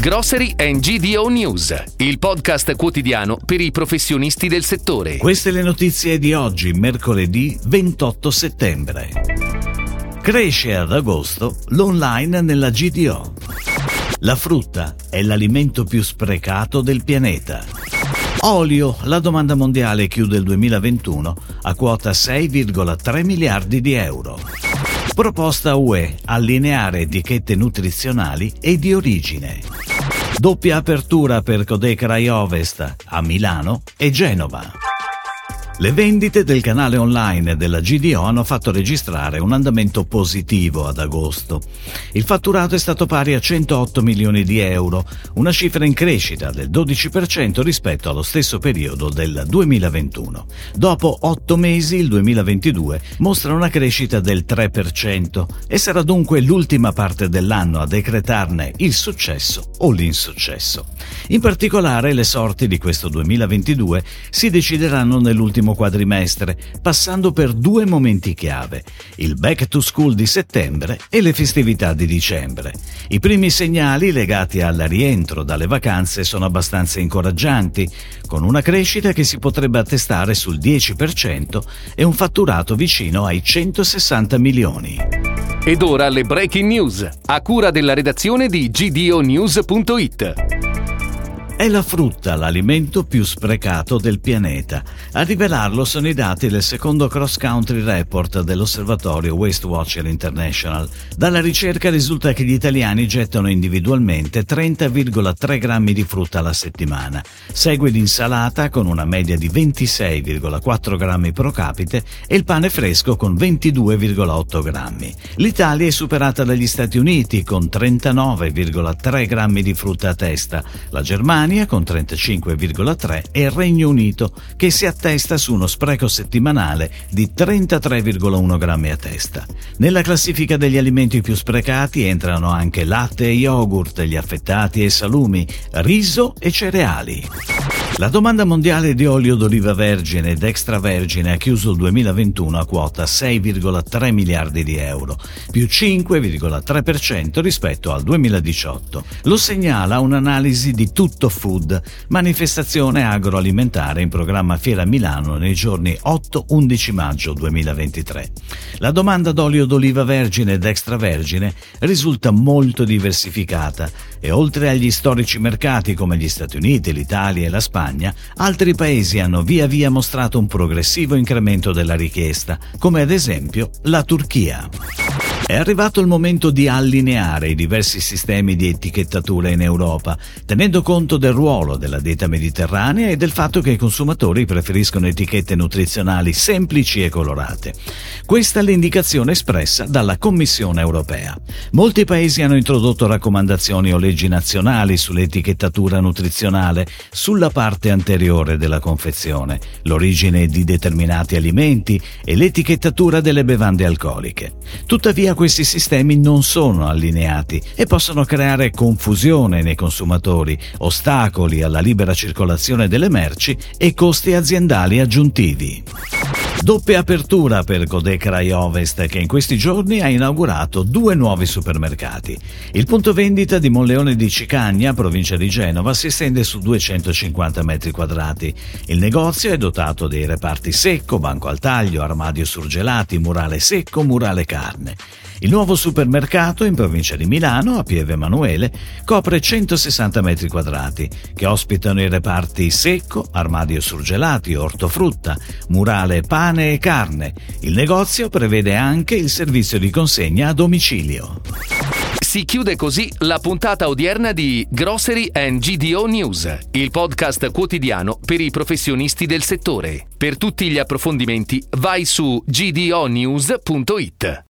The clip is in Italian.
Grocery and GDO News, il podcast quotidiano per i professionisti del settore. Queste le notizie di oggi, mercoledì 28 settembre. Cresce ad agosto l'online nella GDO. La frutta è l'alimento più sprecato del pianeta. Olio, la domanda mondiale chiude il 2021 a quota 6,3 miliardi di euro. Proposta UE, allineare etichette nutrizionali e di origine. Doppia apertura per Codè Crai Ovest a Milano e Genova. Le vendite del canale online della GDO hanno fatto registrare un andamento positivo ad agosto. Il fatturato è stato pari a 108 milioni di euro, una cifra in crescita del 12% rispetto allo stesso periodo del 2021. Dopo 8 mesi, il 2022 mostra una crescita del 3% e sarà dunque l'ultima parte dell'anno a decretarne il successo o l'insuccesso. In particolare, le sorti di questo 2022 si decideranno nell'ultimo quadrimestre, passando per 2 momenti chiave: il back to school di settembre e le festività di dicembre. I primi segnali legati al rientro dalle vacanze sono abbastanza incoraggianti, con una crescita che si potrebbe attestare sul 10% e un fatturato vicino ai 160 milioni. Ed ora le breaking news, a cura della redazione di GDONews.it. È la frutta l'alimento più sprecato del pianeta. A rivelarlo sono i dati del secondo cross-country report dell'osservatorio Waste Watcher International. Dalla ricerca risulta che gli italiani gettano individualmente 30,3 grammi di frutta alla settimana. Segue l'insalata con una media di 26,4 grammi pro capite e il pane fresco con 22,8 grammi. L'Italia è superata dagli Stati Uniti con 39,3 grammi di frutta a testa, la Germania con 35,3 e il Regno Unito, che si attesta su uno spreco settimanale di 33,1 grammi a testa. Nella classifica degli alimenti più sprecati entrano anche latte e yogurt, gli affettati e salumi, riso e cereali. La domanda mondiale di olio d'oliva vergine ed extravergine ha chiuso il 2021 a quota 6,3 miliardi di euro, più 5,3% rispetto al 2018. Lo segnala un'analisi di Tutto Food, manifestazione agroalimentare in programma Fiera Milano nei giorni 8-11 maggio 2023. La domanda d'olio d'oliva vergine ed extravergine risulta molto diversificata e oltre agli storici mercati come gli Stati Uniti, l'Italia e la Spagna, altri paesi hanno via via mostrato un progressivo incremento della richiesta, come ad esempio la Turchia. È arrivato il momento di allineare i diversi sistemi di etichettatura in Europa, tenendo conto del ruolo della dieta mediterranea e del fatto che i consumatori preferiscono etichette nutrizionali semplici e colorate. Questa è l'indicazione espressa dalla Commissione europea. Molti paesi hanno introdotto raccomandazioni o leggi nazionali sull'etichettatura nutrizionale, sulla parte anteriore della confezione, l'origine di determinati alimenti e l'etichettatura delle bevande alcoliche. Tuttavia, questi sistemi non sono allineati e possono creare confusione nei consumatori, ostacoli alla libera circolazione delle merci e costi aziendali aggiuntivi. Doppia apertura per Codè Crai Ovest, che in questi giorni ha inaugurato 2 nuovi supermercati. Il punto vendita di Monleone di Cicagna, provincia di Genova, si estende su 250 metri quadrati. Il negozio è dotato dei reparti secco, banco al taglio, armadio surgelati, murale secco, murale carne. Il nuovo supermercato in provincia di Milano, a Pieve Emanuele, copre 160 metri quadrati, che ospitano i reparti secco, armadio surgelati, ortofrutta, murale pane e carne. Il negozio prevede anche il servizio di consegna a domicilio. Si chiude così la puntata odierna di Grocery and GDO News, il podcast quotidiano per i professionisti del settore. Per tutti gli approfondimenti vai su GDONews.it.